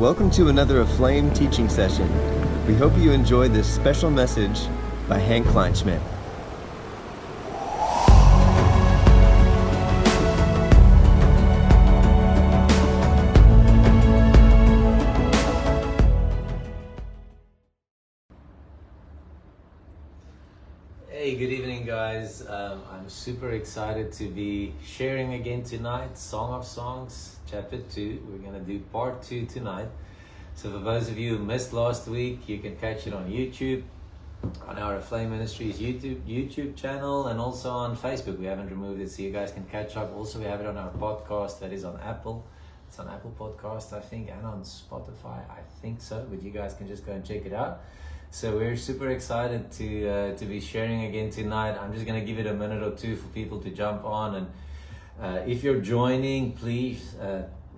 Welcome to another Aflame teaching session. We hope you enjoyed this special message by Henk Kleinschmidt. Hey, good evening, guys. I'm super excited to be sharing again tonight, Song of Songs, Chapter 2. We're going to do Part 2 tonight. So for those of you who missed last week, you can catch it on YouTube, on our Aflame Ministries YouTube channel, and also on Facebook. We haven't removed it, so you guys can catch up. Also, we have it on our podcast that is on Apple. It's on Apple Podcasts, I think, and on Spotify, I think so. But you guys can just go and check it out. So we're super excited to be sharing again tonight. I'm just going to give it a minute or two for people to jump on. And if you're joining, please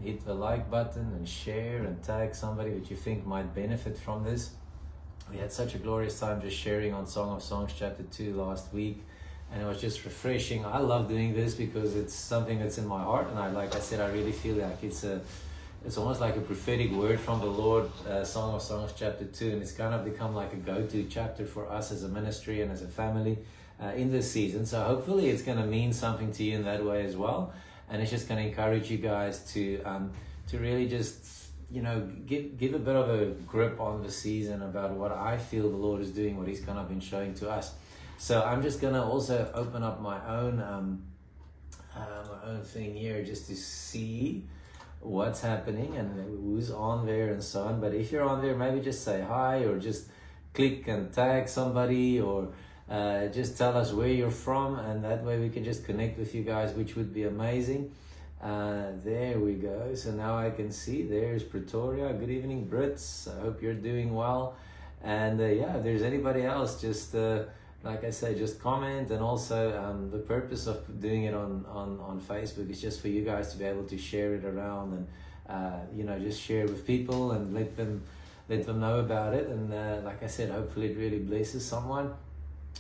hit the like button and share and tag somebody that you think might benefit from this. We had such a glorious time just sharing on Song of Songs Chapter 2 last week. And it was just refreshing. I love doing this because it's something that's in my heart. And I really feel like it's almost like a prophetic word from the Lord, Song of Songs Chapter 2, and it's kind of become like a go-to chapter for us as a ministry and as a family in this season. So hopefully it's going to mean something to you in that way as well, and it's just going to encourage you guys to really just, you know, give a bit of a grip on the season about what I feel the Lord is doing, what He's kind of been showing to us. So I'm just going to also open up my own thing here just to see what's happening and who's on there and so on. But if you're on there, maybe just say hi or just click and tag somebody, or just tell us where you're from, and that way we can just connect with you guys, which would be amazing. There we go. So now I can see there's Pretoria. Good evening, Brits. I hope you're doing well. And yeah, if there's anybody else, just like I say, just comment. And also the purpose of doing it on Facebook is just for you guys to be able to share it around, and you know, just share it with people and let them know about it. And like I said, hopefully it really blesses someone.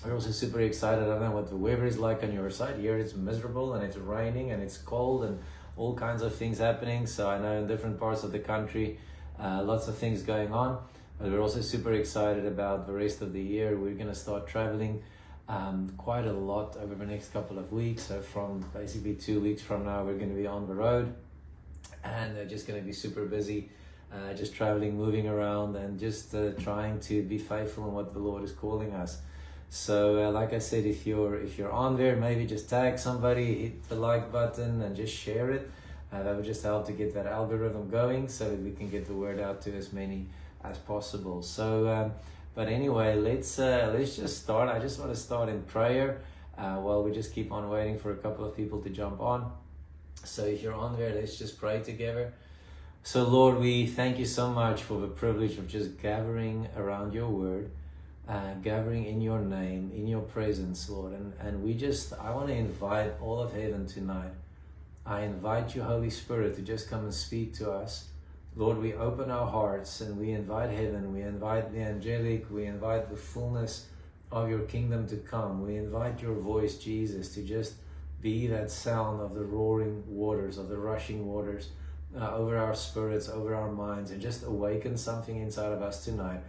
We're also super excited. I don't know what the weather is like on your side. Here it's miserable and it's raining and it's cold and all kinds of things happening. So I know in different parts of the country, lots of things going on. But we're also super excited about the rest of the year. We're going to start traveling quite a lot over the next couple of weeks. So from basically 2 weeks from now, we're going to be on the road, and they're just going to be super busy, just traveling, moving around, and just trying to be faithful in what the Lord is calling us. So like I said, if you're on there, maybe just tag somebody, hit the like button and just share it. That would just help to get that algorithm going so that we can get the word out to as many as possible. So but anyway, let's just start. I just want to start in prayer while we just keep on waiting for a couple of people to jump on. So if you're on there, let's just pray together. So Lord, we thank you so much for the privilege of just gathering around your word, gathering in your name, in your presence, Lord. And I want to invite all of heaven tonight. I invite you, Holy Spirit, to just come and speak to us. Lord, we open our hearts and we invite heaven, we invite the angelic, we invite the fullness of your kingdom to come. We invite your voice, Jesus, to just be that sound of the roaring waters, of the rushing waters over our spirits, over our minds, and just awaken something inside of us tonight.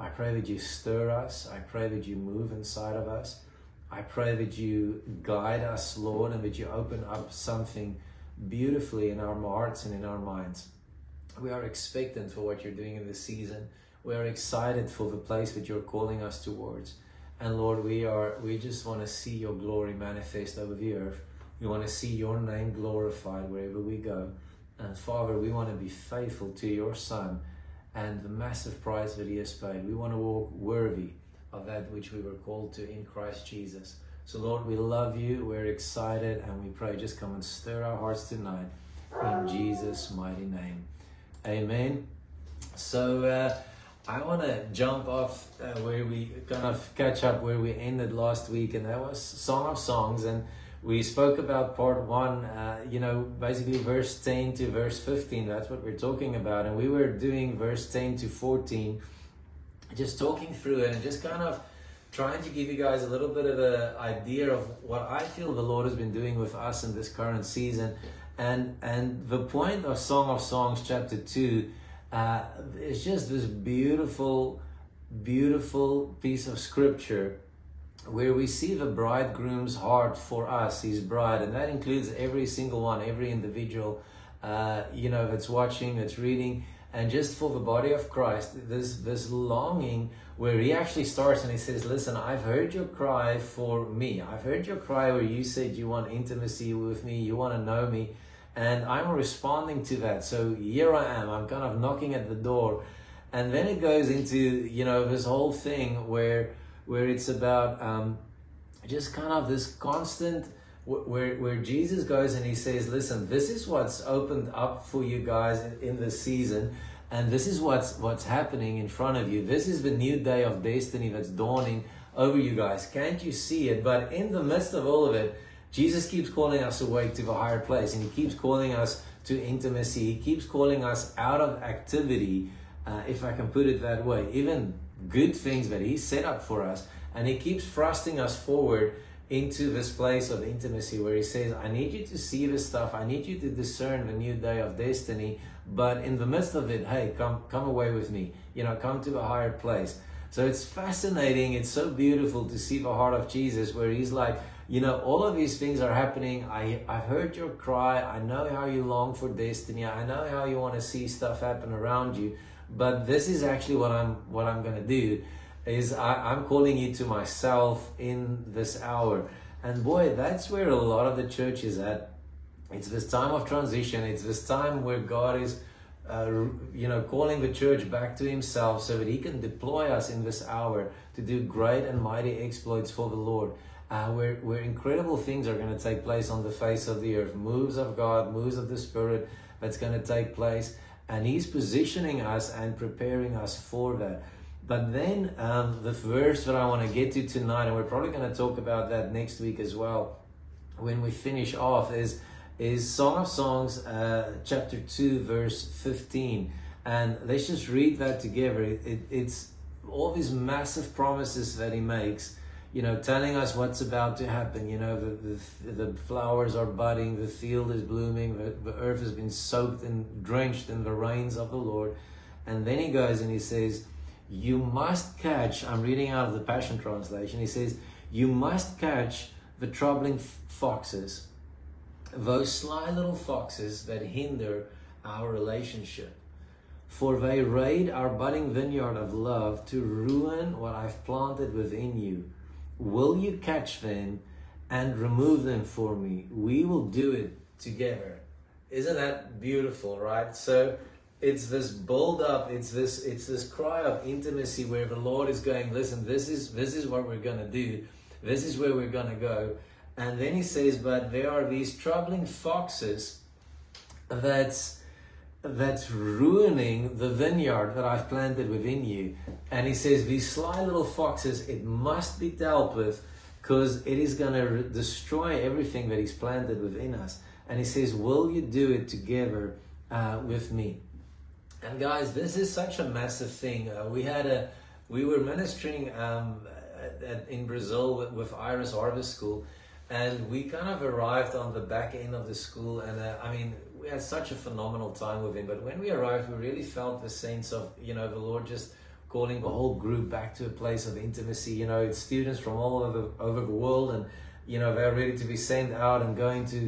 I pray that you stir us. I pray that you move inside of us. I pray that you guide us, Lord, and that you open up something beautifully in our hearts and in our minds. We are expectant for what you're doing in this season. We are excited for the place that you're calling us towards. And Lord, we just want to see your glory manifest over the earth. We want to see your name glorified wherever we go. And Father, we want to be faithful to your Son and the massive price that he has paid. We want to walk worthy of that which we were called to in Christ Jesus. So Lord, we love you. We're excited, and we pray just come and stir our hearts tonight in Jesus' mighty name. Amen. So I want to jump off where we kind of catch up where we ended last week, and that was Song of Songs, and we spoke about part one, you know, basically verse 10 to verse 15. That's what we're talking about, and we were doing verse 10 to 14, just talking through it and just kind of trying to give you guys a little bit of an idea of what I feel the Lord has been doing with us in this current season. And the point of Song of Songs Chapter 2 It's just this beautiful, beautiful piece of scripture where we see the bridegroom's heart for us, his bride, and that includes every single one, every individual, that's watching, that's reading, and just for the body of Christ, this longing where he actually starts and he says, listen, I've heard your cry for me. I've heard your cry where you said you want intimacy with me, you want to know me, and I'm responding to that. So here I am, I'm kind of knocking at the door. And then it goes into, this whole thing where it's about just kind of this constant, where Jesus goes and he says, listen, this is what's opened up for you guys in this season. And this is what's happening in front of you. This is the new day of destiny that's dawning over you guys. Can't you see it? But in the midst of all of it, Jesus keeps calling us awake to the higher place. And he keeps calling us to intimacy. He keeps calling us out of activity, if I can put it that way. Even good things that he set up for us. And he keeps thrusting us forward into this place of intimacy where he says, I need you to see this stuff. I need you to discern the new day of destiny. But in the midst of it, hey, come away with me. Come to a higher place. So it's fascinating. It's so beautiful to see the heart of Jesus where he's like, all of these things are happening. I've heard your cry. I know how you long for destiny. I know how you want to see stuff happen around you. But this is actually what I'm going to do. Is I'm calling you to myself in this hour. And boy, that's where a lot of the church is at. It's this time of transition. It's this time where God is, calling the church back to himself so that he can deploy us in this hour to do great and mighty exploits for the Lord. Where incredible things are going to take place on the face of the earth. Moves of God, moves of the Spirit that's going to take place. And he's positioning us and preparing us for that. But then the verse that I want to get to tonight, and we're probably going to talk about that next week as well, when we finish off, is Song of Songs, chapter 2, verse 15. And let's just read that together. It's all these massive promises that he makes, telling us what's about to happen. The flowers are budding, the field is blooming, the earth has been soaked and drenched in the rains of the Lord. And then he goes and he says, you must catch, I'm reading out of the Passion Translation, he says, you must catch the troubling foxes, those sly little foxes that hinder our relationship. For they raid our budding vineyard of love to ruin what I've planted within you. Will you catch them and remove them for me? We will do it together. Isn't that beautiful, right? So it's this build up, it's this cry of intimacy where the Lord is going, listen, this is what we're going to do. This is where we're going to go. And then he says, but there are these troubling foxes that's ruining the vineyard that I've planted within you. And he says, these sly little foxes, it must be dealt with because it is going to destroy everything that he's planted within us. And he says, will you do it together with me? And guys, this is such a massive thing. We were ministering in Brazil with Iris Harvest School, and we kind of arrived on the back end of the school, and we had such a phenomenal time with him. But when we arrived, we really felt the sense of the Lord just calling the whole group back to a place of intimacy. It's students from all over the world, and they're ready to be sent out and going to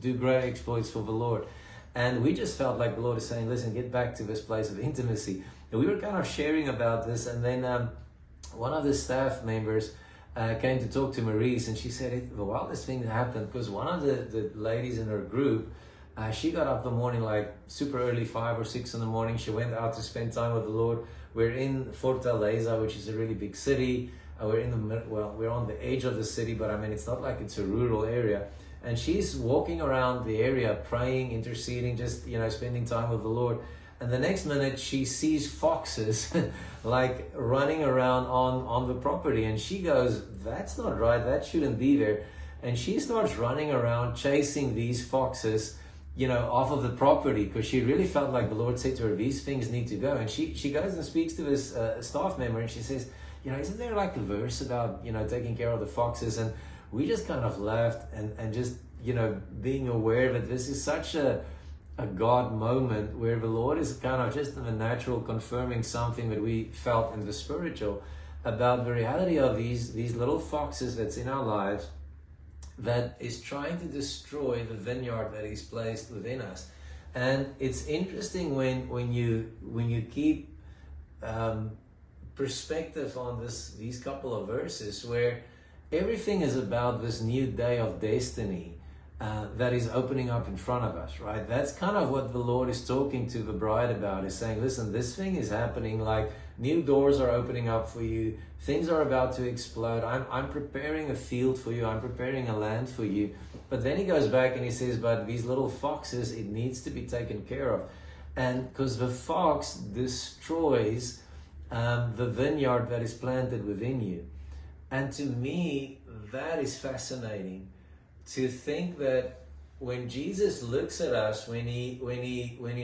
do great exploits for the Lord. And we just felt like the Lord is saying, listen, get back to this place of intimacy. And we were kind of sharing about this. And then one of the staff members came to talk to Maurice. And she said, the wildest thing that happened, because one of the ladies in her group, she got up the morning, like super early, 5 or 6 in the morning. She went out to spend time with the Lord. We're in Fortaleza, which is a really big city. We're on the edge of the city, but it's not like it's a rural area. And she's walking around the area, praying, interceding, just, spending time with the Lord. And the next minute, she sees foxes, like, running around on the property. And she goes, that's not right. That shouldn't be there. And she starts running around, chasing these foxes, off of the property. Because she really felt like the Lord said to her, these things need to go. And she goes and speaks to this staff member. And she says, isn't there, like, a verse about, taking care of the foxes? And we just kind of laughed and just, being aware that this is such a a God moment where the Lord is kind of just in the natural confirming something that we felt in the spiritual about the reality of these little foxes that's in our lives that is trying to destroy the vineyard that He's placed within us. And it's interesting when you keep perspective on these couple of verses where everything is about this new day of destiny that is opening up in front of us, right? That's kind of what the Lord is talking to the bride about, is saying, listen, this thing is happening, like new doors are opening up for you. Things are about to explode. I'm preparing a field for you. I'm preparing a land for you. But then he goes back and he says, but these little foxes, it needs to be taken care of. And because the fox destroys the vineyard that is planted within you. And to me, that is fascinating. To think that when Jesus looks at us, when he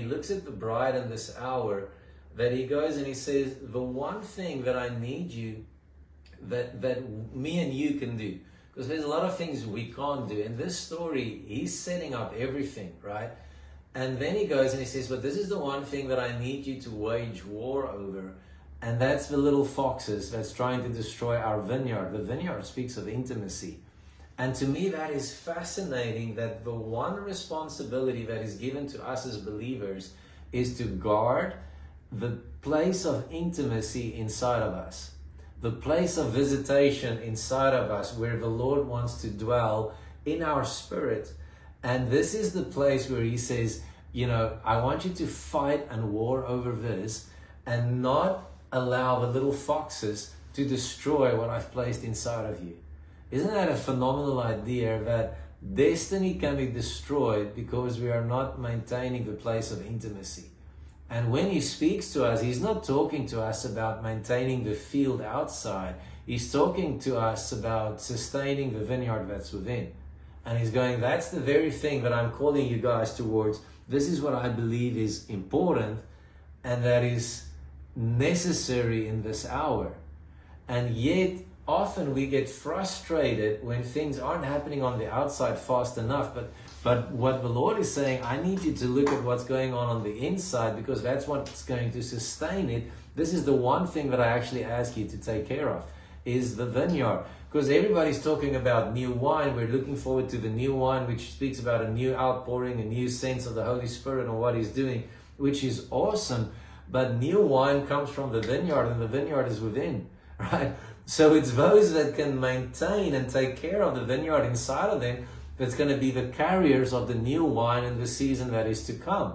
looks at the bride in this hour, that he goes and he says, the one thing that I need you, that me and you can do, because there's a lot of things we can't do. In this story, he's setting up everything, right? And then he goes and he says, but this is the one thing that I need you to wage war over. And that's the little foxes that's trying to destroy our vineyard. The vineyard speaks of intimacy. And to me, that is fascinating, that the one responsibility that is given to us as believers is to guard the place of intimacy inside of us, the place of visitation inside of us, where the Lord wants to dwell in our spirit. And this is the place where he says, you know, I want you to fight and war over this and not allow the little foxes to destroy what I've placed inside of you. Isn't that a phenomenal idea, that destiny can be destroyed because we are not maintaining the place of intimacy? And when he speaks to us, he's not talking to us about maintaining the field outside. He's talking to us about sustaining the vineyard that's within. And he's going, that's the very thing that I'm calling you guys towards. This is what I believe is important and that is necessary in this hour. And yet, often we get frustrated when things aren't happening on the outside fast enough, but what the Lord is saying, I need you to look at what's going on the inside, because that's what's going to sustain it. This is the one thing that I actually ask you to take care of, is the vineyard. Because everybody's talking about new wine. We're looking forward to the new wine, which speaks about a new outpouring, a new sense of the Holy Spirit and what He's doing, which is awesome. But new wine comes from the vineyard, and the vineyard is within, right? So it's those that can maintain and take care of the vineyard inside of them that's going to be the carriers of the new wine in the season that is to come.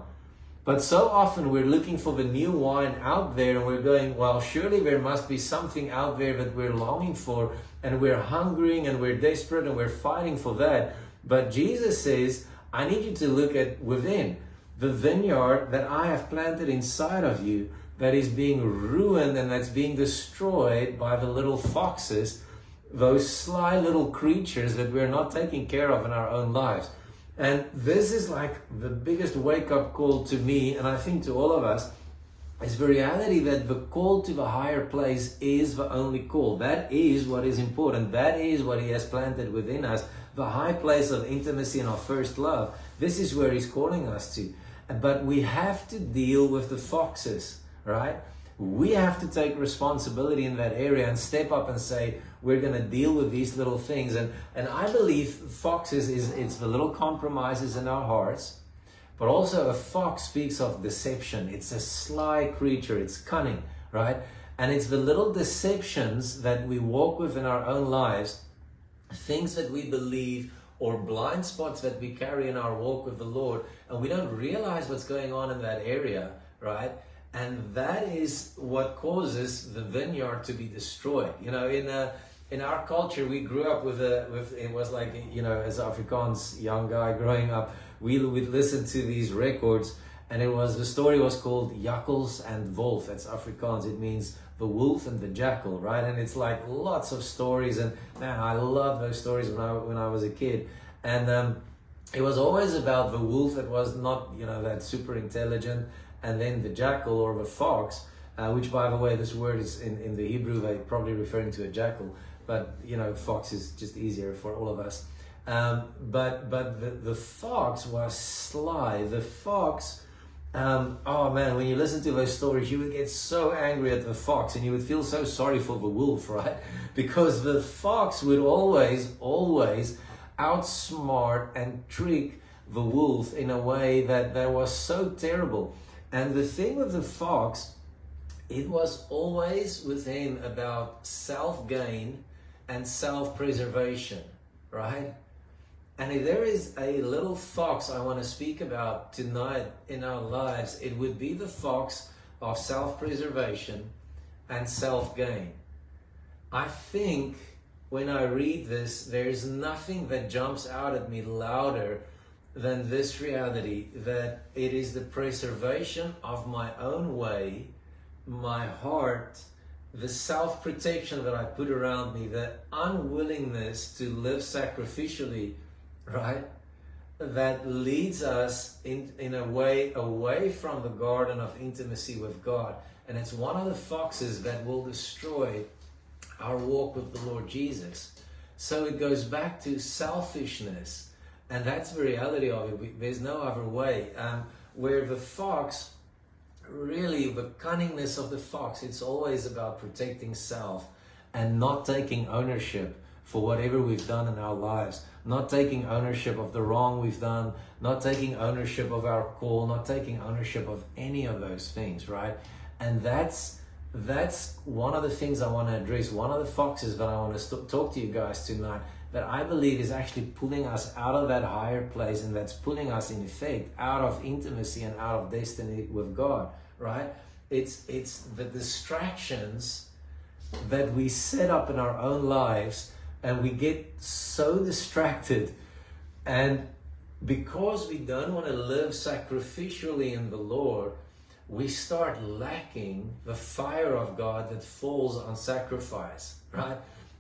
But so often we're looking for the new wine out there, and we're going, well, surely there must be something out there that we're longing for, and we're hungering and we're desperate and we're fighting for that. But Jesus says, I need you to look at within, the vineyard that I have planted inside of you, that is being ruined and that's being destroyed by the little foxes, those sly little creatures that we're not taking care of in our own lives. And this is like the biggest wake-up call to me, and I think to all of us, is the reality that the call to the higher place is the only call. That is what is important. That is what He has planted within us, the high place of intimacy and our first love. This is where He's calling us to. But we have to deal with the foxes, right? We have to take responsibility in that area and step up and say, we're going to deal with these little things. And I believe foxes it's the little compromises in our hearts, but also a fox speaks of deception. It's a sly creature. It's cunning, right? And it's the little deceptions that we walk with in our own lives, things that we believe or blind spots that we carry in our walk with the Lord, and we don't realize what's going on in that area, right? And that is what causes the vineyard to be destroyed. You know, in our culture, we grew up with it was like, you know, as Afrikaans young guy growing up, we would listen to these records, and the story was called Jakkels and Wolf. That's Afrikaans. It means the wolf and the jackal, right? And it's like lots of stories, and man, I love those stories when I was a kid. And it was always about the wolf that was not, you know, that super intelligent. And then the jackal or the fox, which, by the way, this word is in the Hebrew, they're probably referring to a jackal, but, you know, fox is just easier for all of us. But the fox was sly. The fox, oh man, when you listen to those stories, you would get so angry at the fox and you would feel so sorry for the wolf, right? Because the fox would always outsmart and trick the wolf in a way that was so terrible. And the thing with the fox, it was always with him about self-gain and self-preservation, right? And if there is a little fox I want to speak about tonight in our lives, it would be the fox of self-preservation and self-gain. I think when I read this, there is nothing that jumps out at me louder than this reality, that it is the preservation of my own way, my heart, the self-protection that I put around me, the unwillingness to live sacrificially, right? That leads us in a way away from the garden of intimacy with God. And it's one of the foxes that will destroy our walk with the Lord Jesus. So it goes back to selfishness. And that's the reality of it. There's no other way. Where the fox, really the cunningness of the fox, it's always about protecting self and not taking ownership for whatever we've done in our lives, not taking ownership of the wrong we've done, not taking ownership of our call, not taking ownership of any of those things, right? And that's one of the things I want to address, one of the foxes that I want to talk to you guys tonight, that I believe is actually pulling us out of that higher place, and that's pulling us in effect out of intimacy and out of destiny with God, right? It's the distractions that we set up in our own lives, and we get so distracted, and because we don't want to live sacrificially in the Lord, we start lacking the fire of God that falls on sacrifice, right?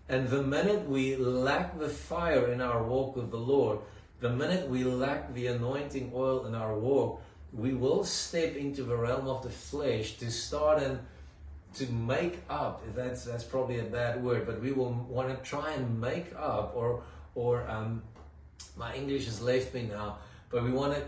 And the minute we lack the fire in our walk with the Lord, the minute we lack the anointing oil in our walk, we will step into the realm of the flesh to start and to make up. That's probably a bad word, but we will want to try and make up, or my English has left me now, but we want to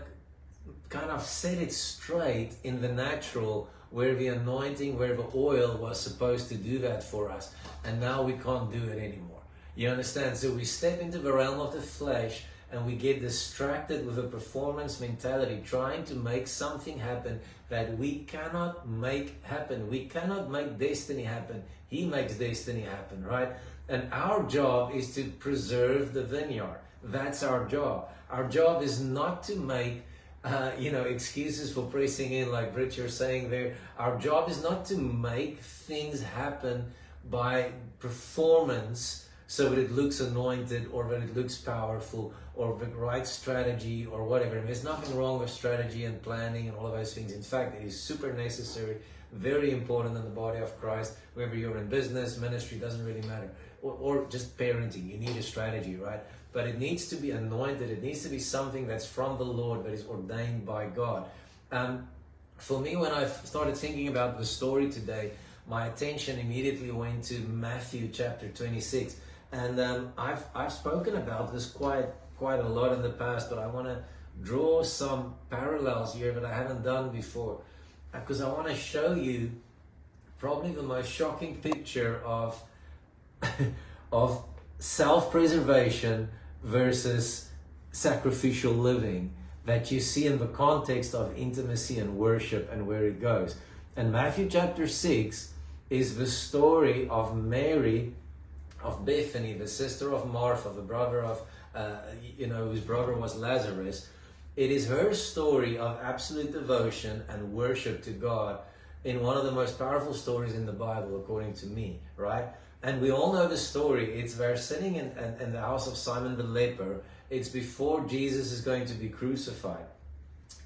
kind of set it straight in the natural, where the anointing, where the oil was supposed to do that for us, and now we can't do it anymore. You understand? So we step into the realm of the flesh and we get distracted with a performance mentality, trying to make something happen that we cannot make happen. We cannot make destiny happen. He makes destiny happen, right? And our job is to preserve the vineyard. That's our job. Our job is not to make excuses for pressing in, like Rich, you're saying there. Our job is not to make things happen by performance so that it looks anointed or that it looks powerful or the right strategy or whatever. And there's nothing wrong with strategy and planning and all of those things. In fact, it is super necessary, very important in the body of Christ. Whether you're in business, ministry, doesn't really matter. Or just parenting, you need a strategy, right? But it needs to be anointed. It needs to be something that's from the Lord, that is ordained by God. For me, when I started thinking about the story today, my attention immediately went to Matthew chapter 26. And I've spoken about this quite a lot in the past, but I want to draw some parallels here that I haven't done before, because I want to show you probably the most shocking picture of of self-preservation versus sacrificial living that you see in the context of intimacy and worship and where it goes. And Matthew chapter 6 is the story of Mary of Bethany, the sister of Martha, the brother of, whose brother was Lazarus. It is her story of absolute devotion and worship to God in one of the most powerful stories in the Bible, according to me, right? And we all know the story. It's they're sitting in the house of Simon the leper. It's before Jesus is going to be crucified.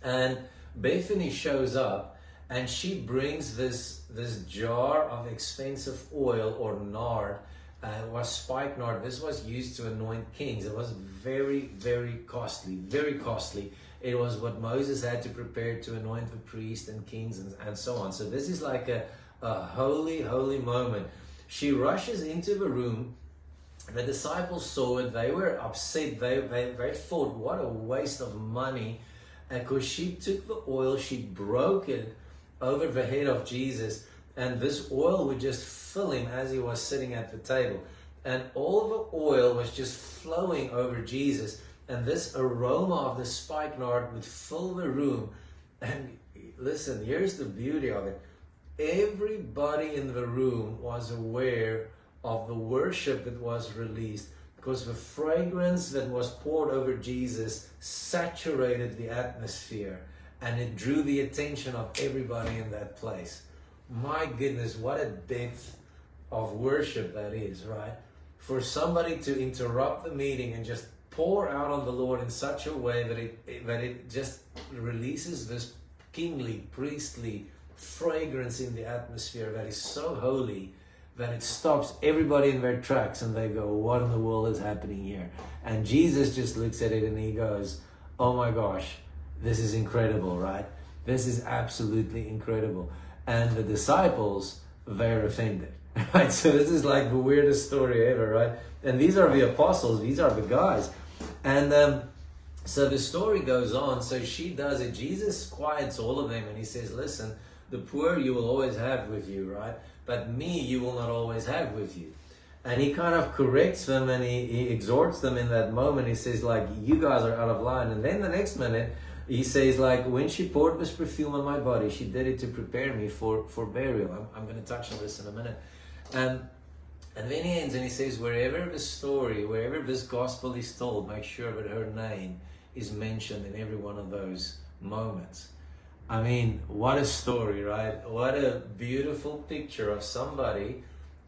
And Bethany shows up and she brings this jar of expensive oil or nard. It was spikenard. This was used to anoint kings. It was very, very costly, very costly. It was what Moses had to prepare to anoint the priests and kings and so on. So this is like a holy, holy moment. She rushes into the room The disciples saw it. They were upset. They thought, what a waste of money. And because she took the oil, she broke it over the head of Jesus. And this oil would just fill him as he was sitting at the table. And all the oil was just flowing over Jesus. And this aroma of the spikenard would fill the room. And listen, here's the beauty of it. Everybody in the room was aware of the worship that was released, because the fragrance that was poured over Jesus saturated the atmosphere, and it drew the attention of everybody in that place. My goodness, what a depth of worship that is, right? For somebody to interrupt the meeting and just pour out on the Lord in such a way that it just releases this kingly, priestly fragrance in the atmosphere that is so holy that it stops everybody in their tracks and they go, what in the world is happening here? And Jesus just looks at it and he goes, oh my gosh, this is incredible, right? This is absolutely incredible. And the disciples, they're offended, right? So this is like the weirdest story ever, right? And these are the apostles, these are the guys. And so the story goes on. So she does it. Jesus quiets all of them and he says, listen, the poor you will always have with you, right? But me you will not always have with you. And he kind of corrects them and he exhorts them in that moment. He says, like, you guys are out of line. And then the next minute, he says, like, when she poured this perfume on my body, she did it to prepare me for burial. I'm going to touch on this in a minute. And then he ends and he says, wherever this gospel is told, make sure that her name is mentioned in every one of those moments. I mean, what a story, right? What a beautiful picture of somebody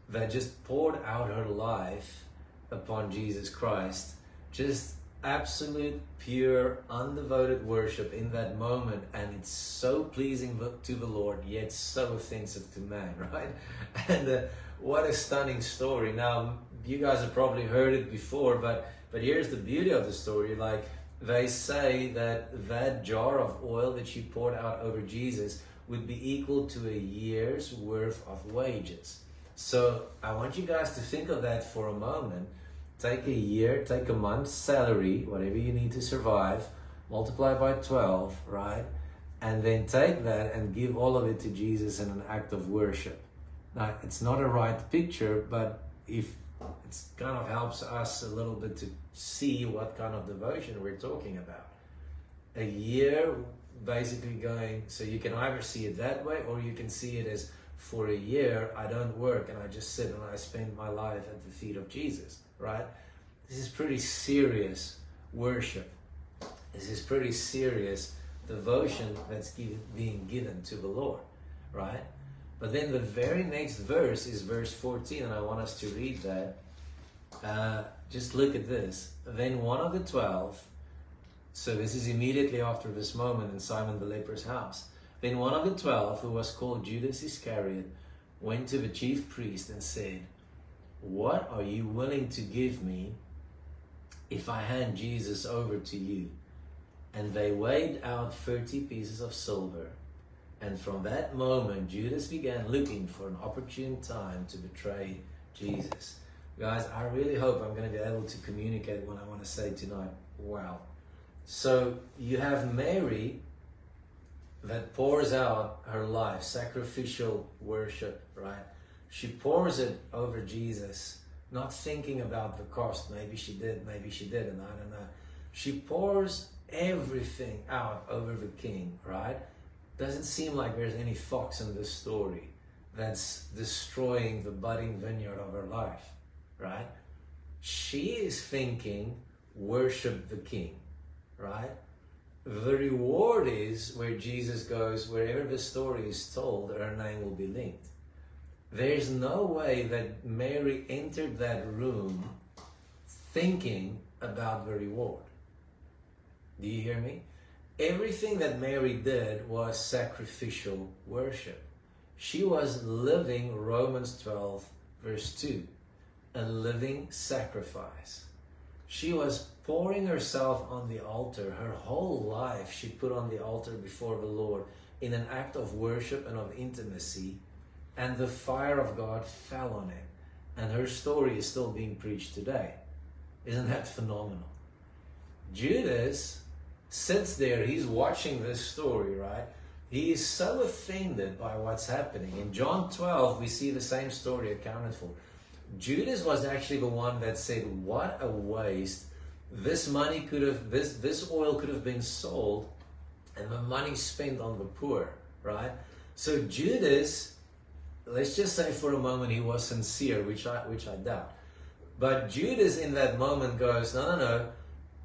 that just poured out her life upon Jesus Christ. Just absolute, pure, undevoted worship in that moment. And it's so pleasing to the Lord, yet so offensive to man, right? And what a stunning story. Now, you guys have probably heard it before, but here's the beauty of the story. Like, they say that jar of oil that she poured out over Jesus would be equal to a year's worth of wages. So I want you guys to think of that for a moment. Take a year, take a month's salary, whatever you need to survive, multiply by 12, right? And then take that and give all of it to Jesus in an act of worship. Now, it's not a right picture, but if it kind of helps us a little bit to see what kind of devotion we're talking about. A year basically going, so you can either see it that way or you can see it as, for a year I don't work and I just sit and I spend my life at the feet of Jesus, right? This is pretty serious worship. This is pretty serious devotion that's being given to the Lord, right? But then the very next verse is verse 14, and I want us to read that. Just look at this. Then one of the 12, so this is immediately after this moment in Simon the leper's house. Then one of the 12, who was called Judas Iscariot, went to the chief priest and said, what are you willing to give me if I hand Jesus over to you? And they weighed out 30 pieces of silver. And from that moment, Judas began looking for an opportune time to betray Jesus. Guys, I really hope I'm going to be able to communicate what I want to say tonight. Wow. So you have Mary that pours out her life, sacrificial worship, right? She pours it over Jesus, not thinking about the cost. Maybe she didn't, I don't know. She pours everything out over the king, right? Doesn't seem like there's any fox in this story that's destroying the budding vineyard of her life, right? She is thinking, worship the king, right? The reward is where Jesus goes, wherever the story is told, her name will be linked. There's no way that Mary entered that room thinking about the reward. Do you hear me? Everything that Mary did was sacrificial worship. She was living Romans 12 verse 2, a living sacrifice. She was pouring herself on the altar. Her whole life she put on the altar before the Lord in an act of worship and of intimacy, and the fire of God fell on it and her story is still being preached today. Isn't that phenomenal? Judas sits there, he's watching this story, right? He is so offended by what's happening. In John 12, we see the same story accounted for. Judas was actually the one that said, what a waste. This money could have, this oil could have been sold and the money spent on the poor, right? So Judas, let's just say for a moment he was sincere, which I doubt. But Judas in that moment goes, no,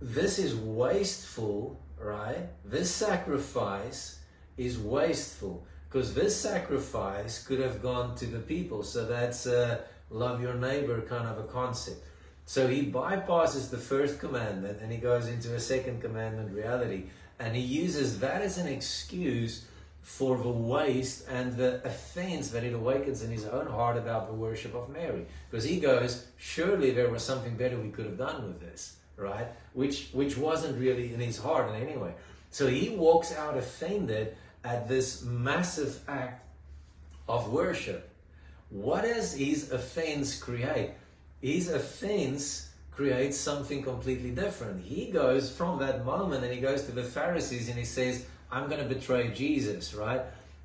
this is wasteful, right? This sacrifice is wasteful because this sacrifice could have gone to the people. So that's a love your neighbor kind of a concept. So he bypasses the first commandment and he goes into a second commandment reality. And he uses that as an excuse for the waste and the offense that it awakens in his own heart about the worship of Mary. Because he goes, surely there was something better we could have done with this, right? Which wasn't really in his heart in any way. So he walks out offended at this massive act of worship. What does his offense create? His offense creates something completely different. He goes from that moment and he goes to the Pharisees and he says, I'm going to betray Jesus, right?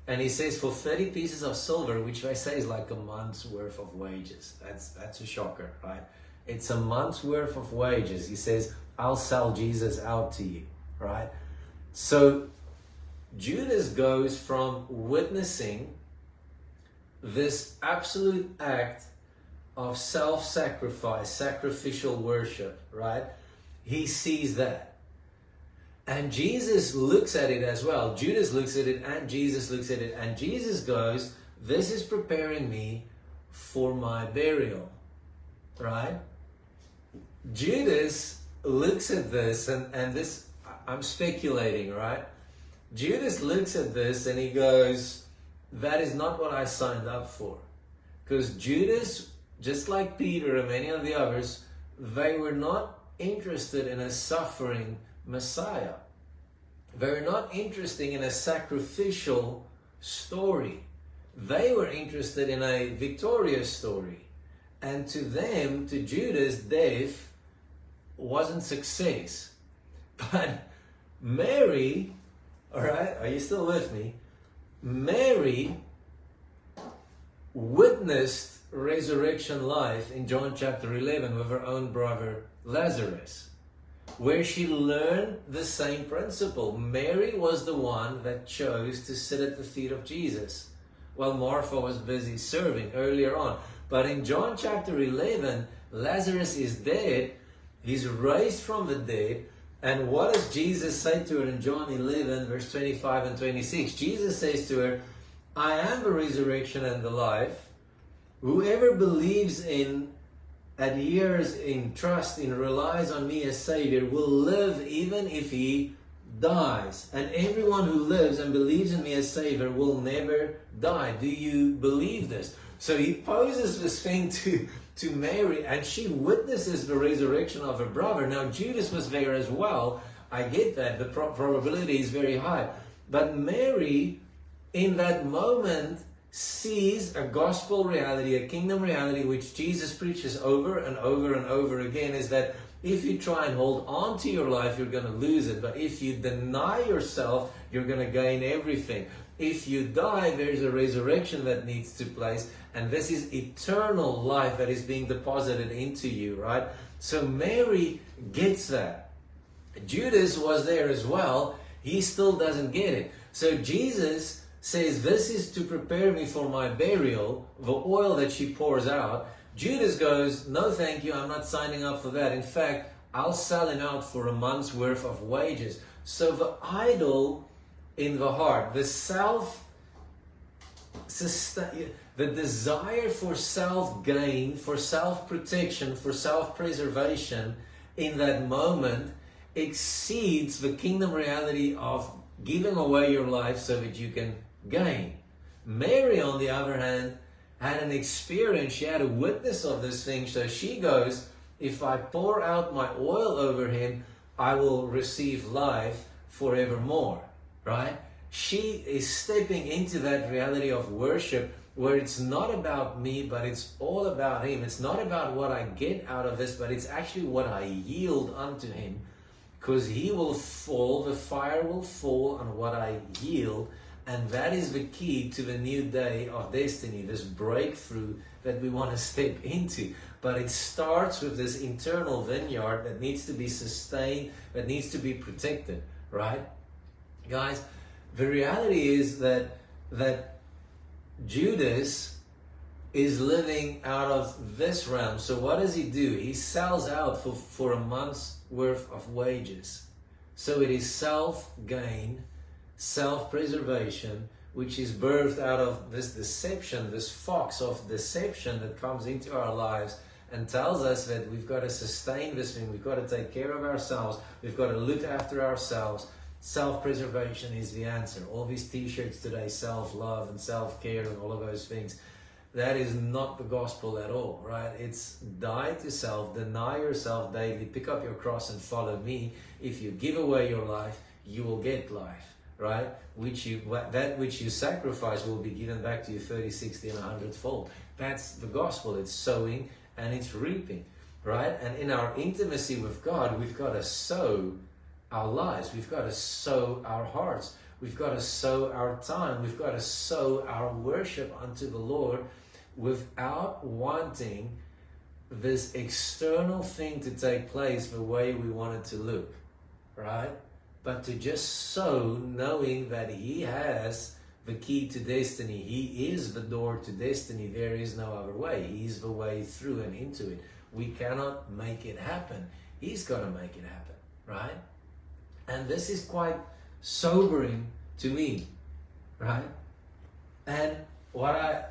And he says, for 30 pieces of silver, which I say is like a month's worth of wages. That's a shocker, right? It's a month's worth of wages. He says, I'll sell Jesus out to you, right? So Judas goes from witnessing this absolute act of self-sacrifice, sacrificial worship, right? He sees that. And Jesus looks at it as well. Judas looks at it and Jesus looks at it. And Jesus goes, this is preparing me for my burial, right? Judas looks at this and this, I'm speculating, right? Judas looks at this and he goes, that is not what I signed up for. Because Judas, just like Peter and many of the others, they were not interested in a suffering Messiah. They were not interested in a sacrificial story. They were interested in a victorious story. And to them, to Judas, death wasn't success. But Mary, all right, are you still with me? Mary witnessed resurrection life in John chapter 11 with her own brother Lazarus, where she learned the same principle. Mary was the one that chose to sit at the feet of Jesus while Martha was busy serving earlier on. But in John chapter 11, Lazarus is dead. He's raised from the dead. And what does Jesus say to her in John 11, verse 25 and 26? Jesus says to her, I am the resurrection and the life. Whoever believes in, adheres in, trust in, relies on me as Savior will live even if he dies. And everyone who lives and believes in me as Savior will never die. Do you believe this? So he poses this thing to Mary, and she witnesses the resurrection of her brother. Now, Judas was there as well. I get that. The probability is very high. But Mary, in that moment, sees a gospel reality, a kingdom reality, which Jesus preaches over and over and over again, is that if you try and hold on to your life, you're going to lose it. But if you deny yourself, you're going to gain everything. If you die, there's a resurrection that needs to place. And this is eternal life that is being deposited into you, right? So Mary gets that. Judas was there as well. He still doesn't get it. So Jesus says, this is to prepare me for my burial, the oil that she pours out. Judas goes, no, thank you. I'm not signing up for that. In fact, I'll sell him out for a month's worth of wages. So the idol in the heart, the self, the desire for self-gain, for self-protection, for self-preservation in that moment exceeds the kingdom reality of giving away your life so that you can gain. Mary, on the other hand, had an experience. She had a witness of this thing. So she goes, if I pour out my oil over him, I will receive life forevermore. Right? She is stepping into that reality of worship where it's not about me, but it's all about Him. It's not about what I get out of this, but it's actually what I yield unto Him, because He will fall, the fire will fall on what I yield, and that is the key to the new day of destiny, this breakthrough that we want to step into. But it starts with this internal vineyard that needs to be sustained, that needs to be protected, right? Guys, the reality is that Judas is living out of this realm. So what does he do? He sells out for a month's worth of wages. So it is self-gain, self-preservation, which is birthed out of this deception, this fox of deception that comes into our lives and tells us that we've got to sustain this thing, we've got to take care of ourselves, we've got to look after ourselves. Self-preservation is the answer. All these t-shirts today, self-love and self-care and all of those things, that is not the gospel at all, right? It's die to self, deny yourself daily, pick up your cross and follow me. If you give away your life, you will get life, right? That which you sacrifice will be given back to you 30, 60, and 100-fold. That's the gospel. It's sowing and it's reaping, right? And in our intimacy with God, we've got to sow our lives, we've got to sow our hearts, we've got to sow our time, we've got to sow our worship unto the Lord without wanting this external thing to take place the way we want it to look, right? But to just sow, knowing that He has the key to destiny, He is the door to destiny, there is no other way, He is the way through and into it. We cannot make it happen, He's gonna make it happen, right? And this is quite sobering to me, right? And what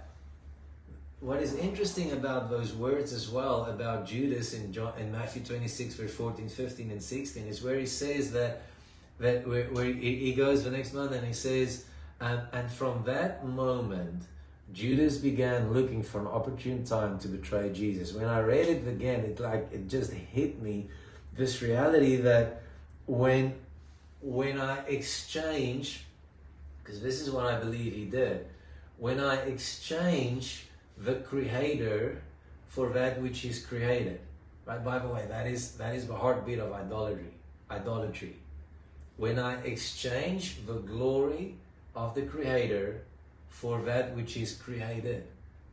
is interesting about those words as well about Judas in Matthew 26, verse 14, 15, and 16 is where he says that where he goes the next month and he says, and from that moment, Judas began looking for an opportune time to betray Jesus. When I read it again, it just hit me, this reality that when I exchange, because this is what I believe he did, when I exchange the Creator for that which is created, right? By the way, that is the heartbeat of idolatry. When I exchange the glory of the Creator for that which is created,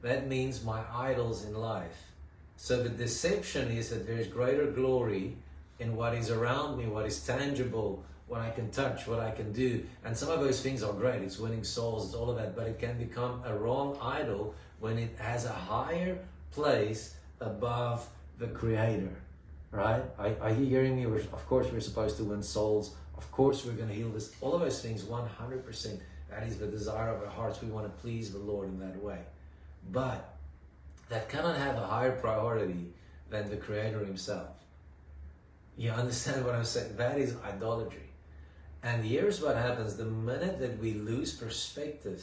that means my idols in life. So the deception is that there's greater glory in what is around me, what is tangible, what I can touch, what I can do. And some of those things are great. It's winning souls, it's all of that. But it can become a wrong idol when it has a higher place above the Creator, right? Are you hearing me? Of course we're supposed to win souls. Of course we're going to heal this. All of those things, 100%. That is the desire of our hearts. We want to please the Lord in that way. But that cannot have a higher priority than the Creator Himself. You understand what I'm saying? That is idolatry. And here's what happens. The minute that we lose perspective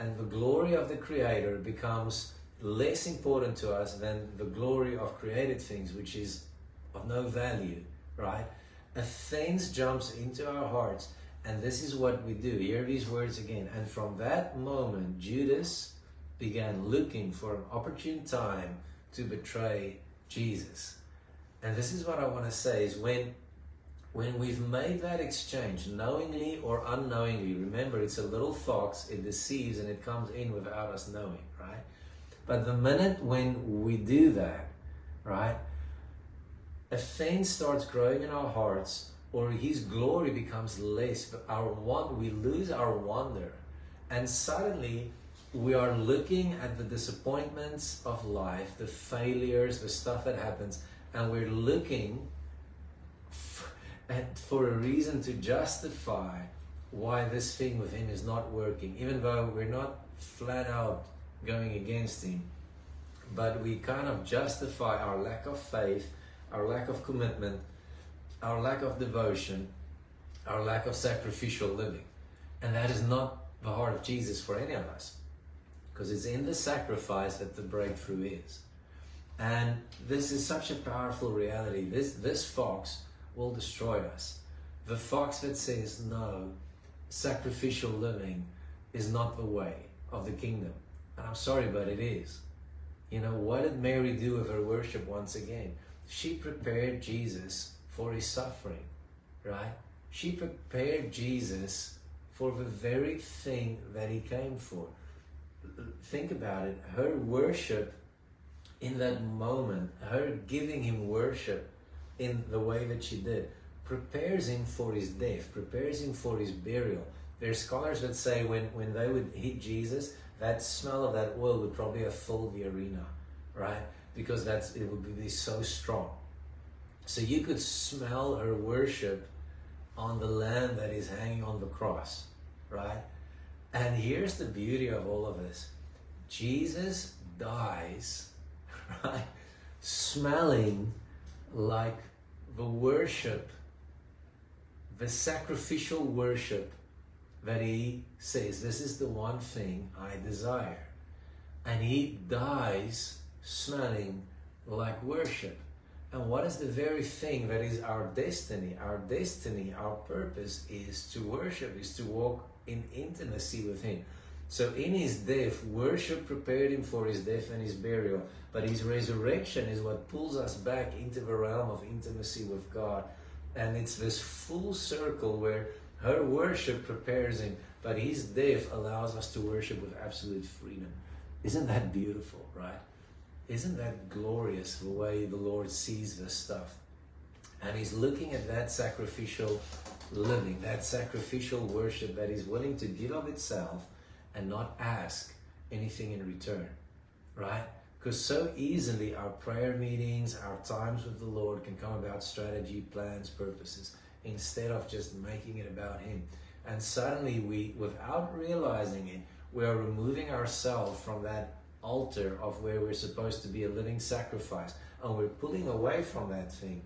and the glory of the Creator becomes less important to us than the glory of created things, which is of no value, right? Offense jumps into our hearts. And this is what we do. Hear these words again. And from that moment, Judas began looking for an opportune time to betray Jesus. And this is what I want to say is when we've made that exchange, knowingly or unknowingly, remember it's a little fox, it deceives and it comes in without us knowing, right? But the minute when we do that, right, offense starts growing in our hearts, or His glory becomes less, but we lose our wonder. And suddenly we are looking at the disappointments of life, the failures, the stuff that happens, and we're looking for a reason to justify why this thing with Him is not working, even though we're not flat out going against Him, but we kind of justify our lack of faith, our lack of commitment, our lack of devotion, our lack of sacrificial living. And that is not the heart of Jesus for any of us, because it's in the sacrifice that the breakthrough is. And this is such a powerful reality. This fox will destroy us. The fox that says, no, sacrificial living is not the way of the kingdom. And I'm sorry, but it is. You know, what did Mary do with her worship once again? She prepared Jesus for his suffering, right? She prepared Jesus for the very thing that he came for. Think about it. Her worship in that moment, her giving him worship in the way that she did, prepares him for his death, prepares him for his burial. There are scholars that say when they would hit Jesus, that smell of that oil would probably have filled the arena, right? Because it would be so strong. So you could smell her worship on the lamb that is hanging on the cross, right? And here's the beauty of all of this. Jesus dies, right, smelling like the worship, the sacrificial worship that he says, this is the one thing I desire. And he dies smelling like worship. And what is the very thing that is our destiny? Our destiny, our purpose is to worship, is to walk in intimacy with him. So in his death, worship prepared him for his death and his burial, but his resurrection is what pulls us back into the realm of intimacy with God. And it's this full circle where her worship prepares him, but his death allows us to worship with absolute freedom. Isn't that beautiful, right? Isn't that glorious, the way the Lord sees this stuff? And he's looking at that sacrificial living, that sacrificial worship that is willing to give of itself and not ask anything in return, right? Because so easily our prayer meetings, our times with the Lord can come about strategy, plans, purposes, instead of just making it about him. And suddenly we, without realizing it, we are removing ourselves from that altar of where we're supposed to be a living sacrifice, and we're pulling away from that thing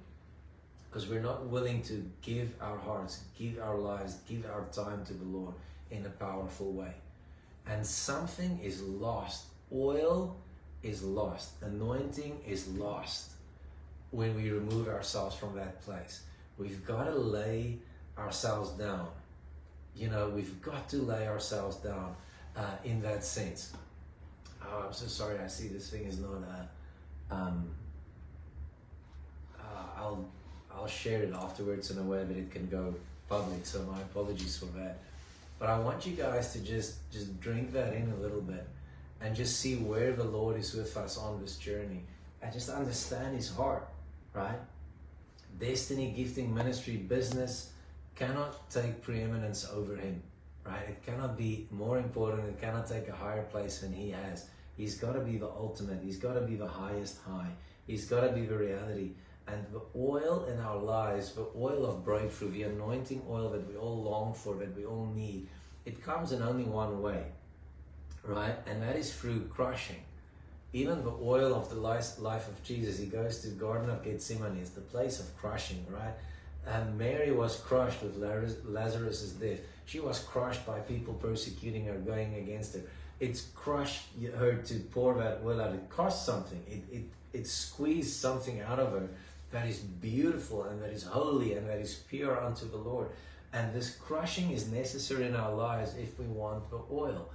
because we're not willing to give our hearts, give our lives, give our time to the Lord in a powerful way. And something is lost. Oil is lost. Anointing is lost when we remove ourselves from that place. We've got to lay ourselves down. You know, we've got to lay ourselves down in that sense. Oh, I'm so sorry. I see this thing is not a... I'll share it afterwards in a way that it can go public. So my apologies for that. But I want you guys to just drink that in a little bit and just see where the Lord is with us on this journey and just understand his heart, right? Destiny, gifting, ministry, business cannot take preeminence over him, right? It cannot be more important. It cannot take a higher place than he has. He's got to be the ultimate. He's got to be the highest high. He's got to be the reality. And the oil in our lives, the oil of breakthrough, the anointing oil that we all long for, that we all need, it comes in only one way, right? And that is through crushing. Even the oil of the life of Jesus, he goes to the Garden of Gethsemane. It's the place of crushing, right? And Mary was crushed with Lazarus' death. She was crushed by people persecuting her, going against her. It's crushed her to pour that oil out. It cost something. It squeezed something out of her that is beautiful and that is holy and that is pure unto the Lord. And this crushing is necessary in our lives if we want the oil.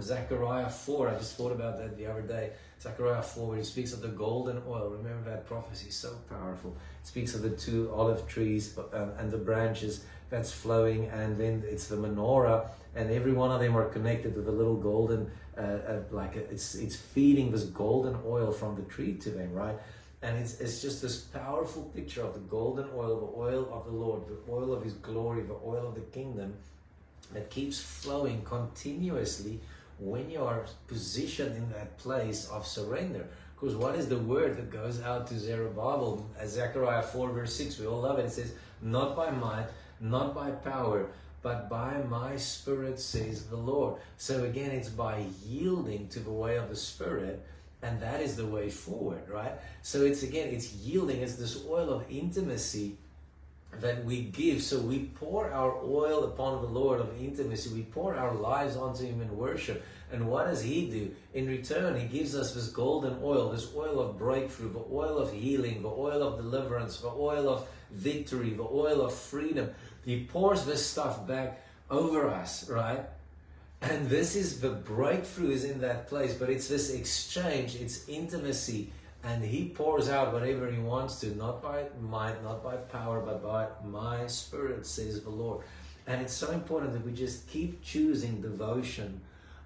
Zechariah 4, I just thought about that the other day. Zechariah 4, where it speaks of the golden oil. Remember that prophecy, so powerful. It speaks of the two olive trees and the branches that's flowing, and then it's the menorah, and every one of them are connected with a little golden, it's feeding this golden oil from the tree to them, right? And it's just this powerful picture of the golden oil, the oil of the Lord, the oil of his glory, the oil of the kingdom that keeps flowing continuously when you are positioned in that place of surrender. Because what is the word that goes out to Zerubbabel? Zechariah 4 verse 6, we all love it. It says, not by might, not by power, but by my spirit, says the Lord. So again, it's by yielding to the way of the spirit, and that is the way forward, right? So it's yielding. It's this oil of intimacy that we give. So we pour our oil upon the Lord of intimacy. We pour our lives onto him in worship. And what does he do? In return, he gives us this golden oil, this oil of breakthrough, the oil of healing, the oil of deliverance, the oil of victory, the oil of freedom. He pours this stuff back over us, right? And this is the breakthrough is in that place, but it's this exchange, it's intimacy, and he pours out whatever he wants to, not by might, not by power, but by my spirit, says the Lord. And it's so important that we just keep choosing devotion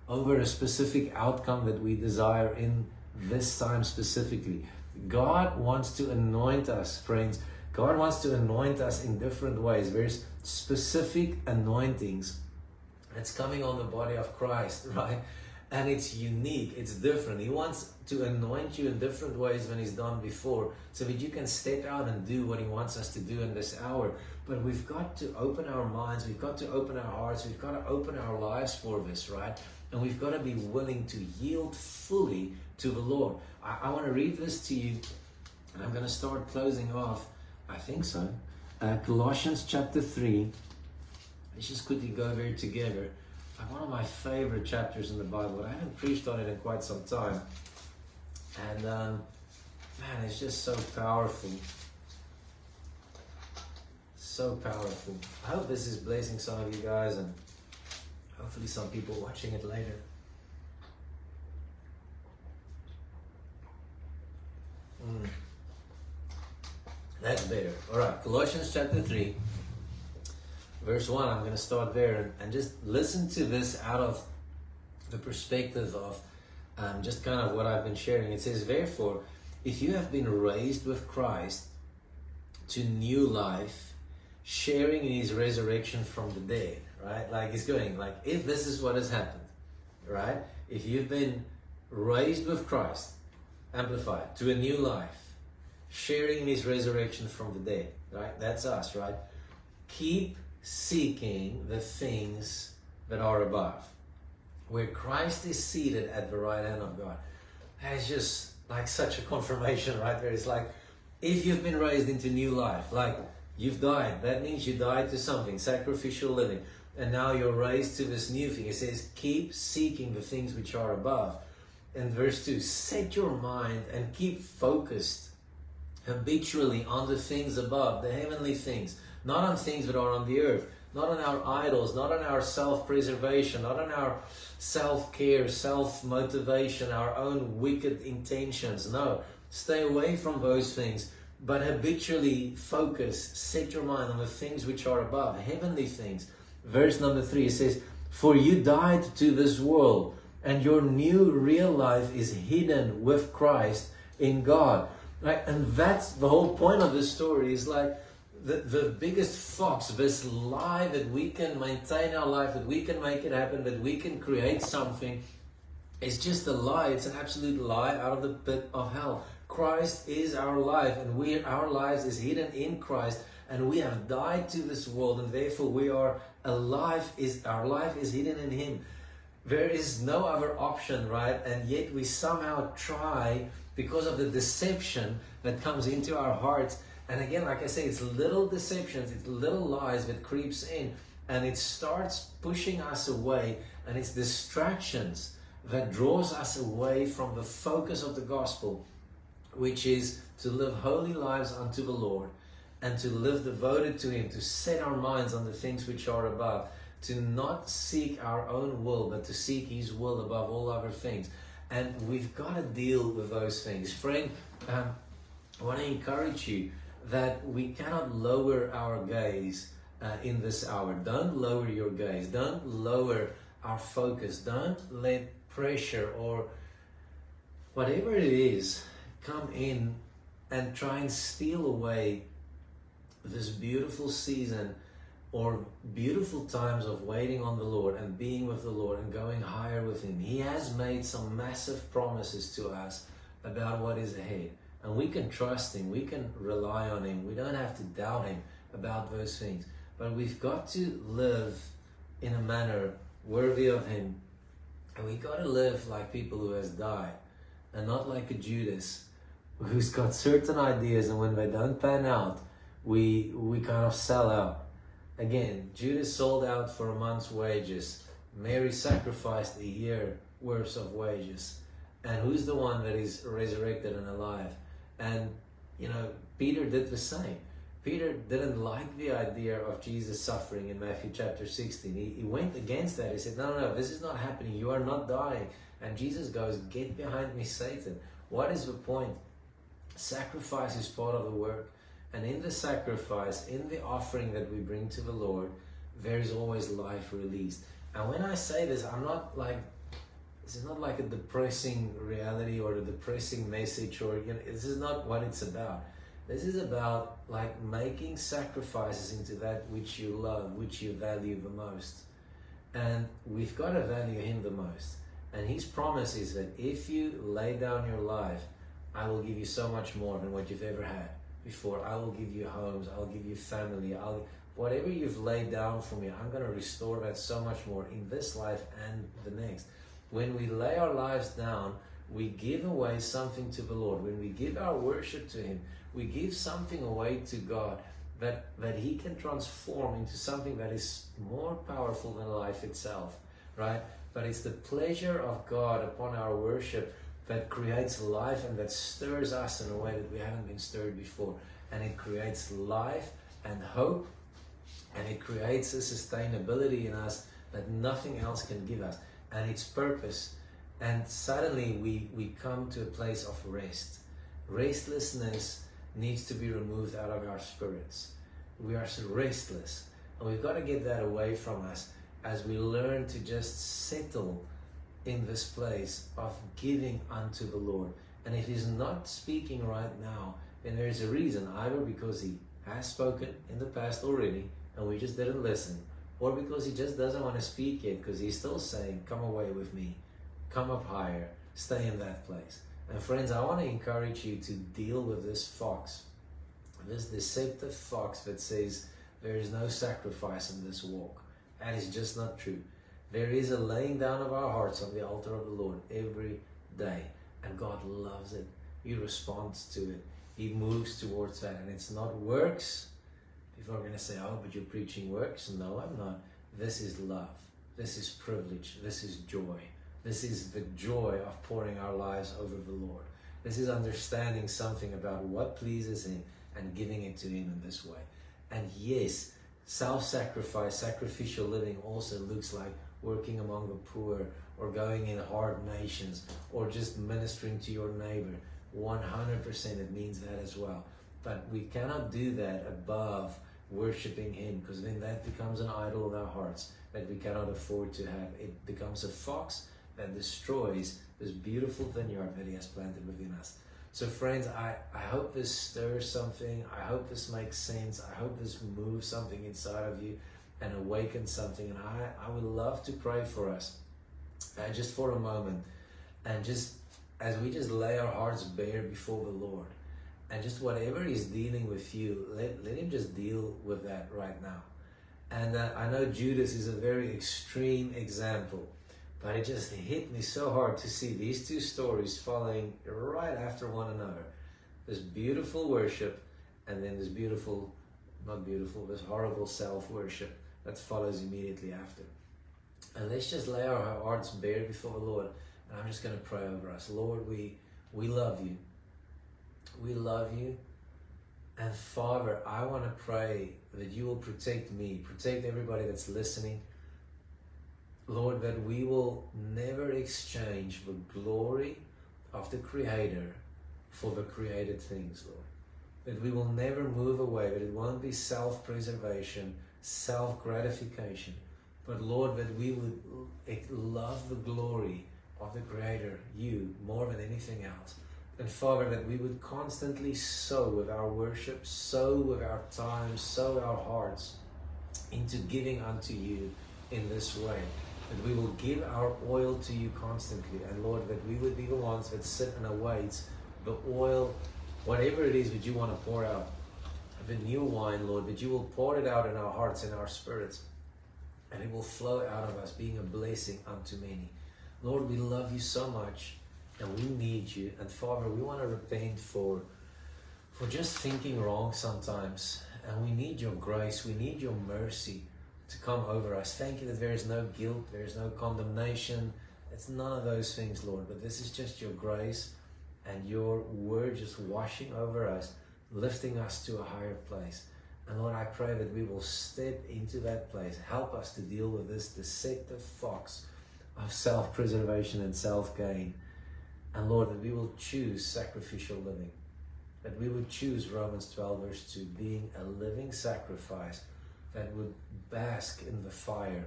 over a specific outcome that we desire in this time specifically. God wants to anoint us, friends. God wants to anoint us in different ways. There's specific anointings. It's coming on the body of Christ, right? And it's unique, it's different. He wants to anoint you in different ways than he's done before, so that you can step out and do what he wants us to do in this hour. But we've got to open our minds, we've got to open our hearts, we've got to open our lives for this, right? And we've got to be willing to yield fully to the Lord. I want to read this to you, and I'm going to start closing off, I think so. Colossians chapter 3. Let's just quickly go there together. One of my favorite chapters in the Bible. I haven't preached on it in quite some time. And man, it's just so powerful. So powerful. I hope this is blessing some of you guys, and hopefully some people watching it later. That's better. All right, Colossians chapter 3. Verse 1, I'm going to start there and just listen to this out of the perspective of just kind of what I've been sharing. It says, therefore, if you have been raised with Christ to new life, sharing in his resurrection from the dead, right? Like it's going, like if this is what has happened, right? If you've been raised with Christ, amplified, to a new life, sharing in his resurrection from the dead, right? That's us, right? Keep seeking the things that are above, where Christ is seated at the right hand of God. And it's just like such a confirmation right there. It's like, if you've been raised into new life, like you've died, that means you died to something, sacrificial living, and now you're raised to this new thing. It says, keep seeking the things which are above. And verse 2, set your mind and keep focused habitually on the things above, the heavenly things, not on things that are on the earth, not on our idols, not on our self-preservation, not on our self-care, self-motivation, our own wicked intentions. No, stay away from those things, but habitually focus, set your mind on the things which are above, heavenly things. Verse number 3, it says, for you died to this world, and your new real life is hidden with Christ in God. Right? And that's the whole point of this story, is like, the biggest fox, this lie that we can maintain our life, that we can make it happen, that we can create something, is just a lie. It's an absolute lie out of the pit of hell. Christ is our life, and our lives is hidden in Christ, and we have died to this world, and therefore we are alive. Our life is hidden in Him. There is no other option, right? And yet we somehow try, because of the deception that comes into our hearts. And again, like I say, it's little deceptions, it's little lies that creeps in, and it starts pushing us away, and it's distractions that draws us away from the focus of the gospel, which is to live holy lives unto the Lord, and to live devoted to Him, to set our minds on the things which are above, to not seek our own will, but to seek His will above all other things. And we've got to deal with those things. Friend, I want to encourage you that we cannot lower our gaze in this hour. Don't lower your gaze. Don't lower our focus. Don't let pressure or whatever it is come in and try and steal away this beautiful season or beautiful times of waiting on the Lord and being with the Lord and going higher with Him. He has made some massive promises to us about what is ahead. And we can trust Him, we can rely on Him, we don't have to doubt Him about those things. But we've got to live in a manner worthy of Him. And we've got to live like people who has died, and not like a Judas, who's got certain ideas, and when they don't pan out, we kind of sell out. Again, Judas sold out for a month's wages. Mary sacrificed a year worth of wages. And who's the one that is resurrected and alive? And, you know, Peter did the same. Peter didn't like the idea of Jesus suffering in Matthew chapter 16. He went against that. He said, no, this is not happening. You are not dying. And Jesus goes, get behind me, Satan. What is the point? Sacrifice is part of the work. And in the sacrifice, in the offering that we bring to the Lord, there is always life released. And when I say this, I'm not like, this is not like a depressing reality or a depressing message, or this is not what it's about. This is about like making sacrifices into that which you love, which you value the most. And we've got to value him the most. And his promise is that if you lay down your life, I will give you so much more than what you've ever had before. I will give you homes, I'll give you family, whatever you've laid down for me, I'm going to restore that so much more in this life and the next. When we lay our lives down, we give away something to the Lord. When we give our worship to him, we give something away to God that he can transform into something that is more powerful than life itself, right? But it's the pleasure of God upon our worship that creates life and that stirs us in a way that we haven't been stirred before. And it creates life and hope, and it creates a sustainability in us that nothing else can give us, and its purpose. And suddenly we come to a place of rest. Restlessness needs to be removed out of our spirits. We are so restless, and we've got to get that away from us as we learn to just settle in this place of giving unto the Lord. And if he's not speaking right now, then there's a reason, either because he has spoken in the past already and we just didn't listen, or because he just doesn't want to speak yet because he's still saying, come away with me, come up higher, stay in that place. And friends, I want to encourage you to deal with this fox, this deceptive fox that says there is no sacrifice in this walk. That is just not true. There is a laying down of our hearts on the altar of the Lord every day, and God loves it. He responds to it. He moves towards that, and it's not works. People are going to say, oh, but you're preaching works. No, I'm not. This is love. This is privilege. This is joy. This is the joy of pouring our lives over the Lord. This is understanding something about what pleases him and giving it to him in this way. And yes, self-sacrifice, sacrificial living also looks like working among the poor, or going in hard nations, or just ministering to your neighbor. 100% it means that as well. But we cannot do that above worshiping him, because then that becomes an idol in our hearts that we cannot afford to have. It becomes a fox that destroys this beautiful vineyard that he has planted within us. So friends, I hope this stirs something. I hope this makes sense. I hope this moves something inside of you and awakens something. And I would love to pray for us just for a moment, and just as we just lay our hearts bare before the Lord, and just whatever he's dealing with you, let him just deal with that right now. And I know Judas is a very extreme example, but it just hit me so hard to see these two stories following right after one another. This beautiful worship, and then this beautiful, not beautiful, this horrible self-worship that follows immediately after. And let's just lay our hearts bare before the Lord. And I'm just going to pray over us. Lord, we love you. We love you. And Father, I want to pray that you will protect me, protect everybody that's listening. Lord, that we will never exchange the glory of the Creator for the created things, Lord. That we will never move away, that it won't be self-preservation, self-gratification. But Lord, that we would love the glory of the Creator, you, more than anything else. And Father, that we would constantly sow with our worship, sow with our time, sow our hearts into giving unto you in this way. That we will give our oil to you constantly. And Lord, that we would be the ones that sit and await the oil, whatever it is that you want to pour out, the new wine, Lord, that you will pour it out in our hearts and our spirits, and it will flow out of us, being a blessing unto many. Lord, we love you so much, and we need you. And Father, we want to repent for just thinking wrong sometimes, and we need your grace, we need your mercy to come over us. Thank you that there is no guilt, there is no condemnation. It's none of those things, Lord, but this is just your grace and your word just washing over us, lifting us to a higher place. And Lord, I pray that we will step into that place. Help us to deal with this deceptive fox of self-preservation and self-gain. And Lord, that we will choose sacrificial living. That we would choose Romans 12 verse 2, being a living sacrifice that would bask in the fire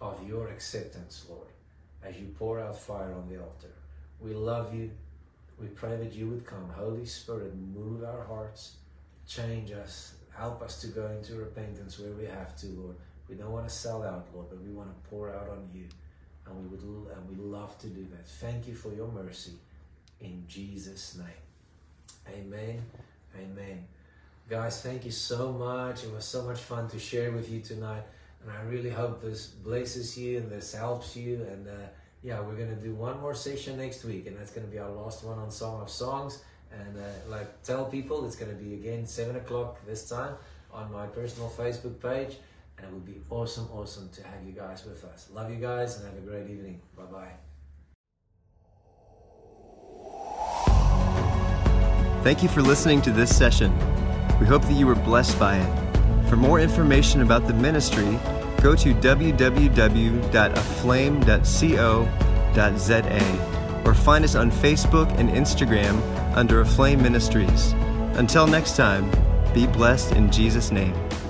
of your acceptance, Lord, as you pour out fire on the altar. We love you. We pray that you would come. Holy Spirit, move our hearts, change us, help us to go into repentance where we have to, Lord. We don't want to sell out, Lord, but we want to pour out on you. And we love to do that. Thank you for your mercy. In Jesus' name. Amen. Amen. Guys, thank you so much. It was so much fun to share with you tonight. And I really hope this blesses you and this helps you. And yeah, we're going to do one more session next week. And that's going to be our last one on Song of Songs. And like tell people, it's going to be again 7 o'clock this time on my personal Facebook page. And it would be awesome, awesome to have you guys with us. Love you guys and have a great evening. Bye-bye. Thank you for listening to this session. We hope that you were blessed by it. For more information about the ministry, go to www.aflame.co.za or find us on Facebook and Instagram under Aflame Ministries. Until next time, be blessed in Jesus' name.